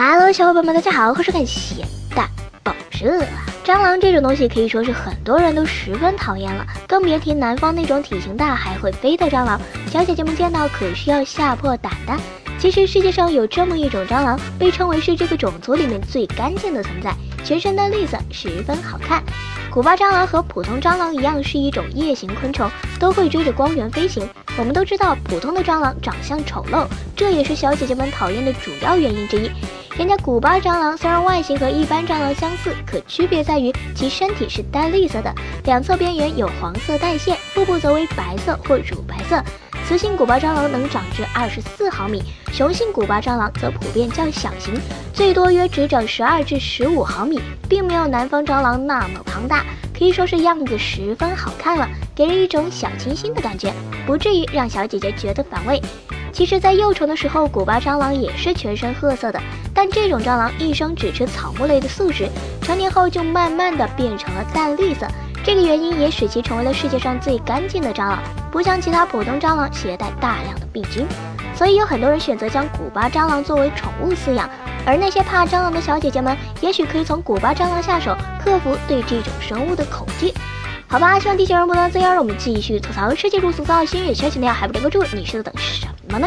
哈喽，小伙伴们，大家好，我是看咸蛋爆热。蟑螂这种东西可以说是很多人都十分讨厌了，更别提南方那种体型大还会飞的蟑螂，小姐姐们见到可是要吓破胆的。其实世界上有这么一种蟑螂，被称为是这个种族里面最干净的存在，全身的绿色，十分好看。古巴蟑螂和普通蟑螂一样是一种夜行昆虫，都会追着光源飞行。我们都知道普通的蟑螂长相丑陋，这也是小姐姐们讨厌的主要原因之一。人家古巴蟑螂虽然外形和一般蟑螂相似，可区别在于其身体是淡绿色的，两侧边缘有黄色带线，腹部则为白色或乳白色。雌性古巴蟑螂能长至24毫米，雄性古巴蟑螂则普遍较小型，最多约只长12至15毫米，并没有南方蟑螂那么庞大，可以说是样子十分好看了，给人一种小清新的感觉，不至于让小姐姐觉得反胃。其实，在幼虫的时候，古巴蟑螂也是全身褐色的，但这种蟑螂一生只吃草木类的素食，成年后就慢慢的变成了淡绿色。这个原因也使其成为了世界上最干净的蟑螂，不像其他普通蟑螂携带大量的病菌，所以有很多人选择将古巴蟑螂作为宠物饲养。而那些怕蟑螂的小姐姐们，也许可以从古巴蟑螂下手，克服对这种生物的恐惧。好吧，希望地球人不断增加，让我们继续吐槽世界，如塑造新人圈群的呀，还不留个住，你是在等什么呢？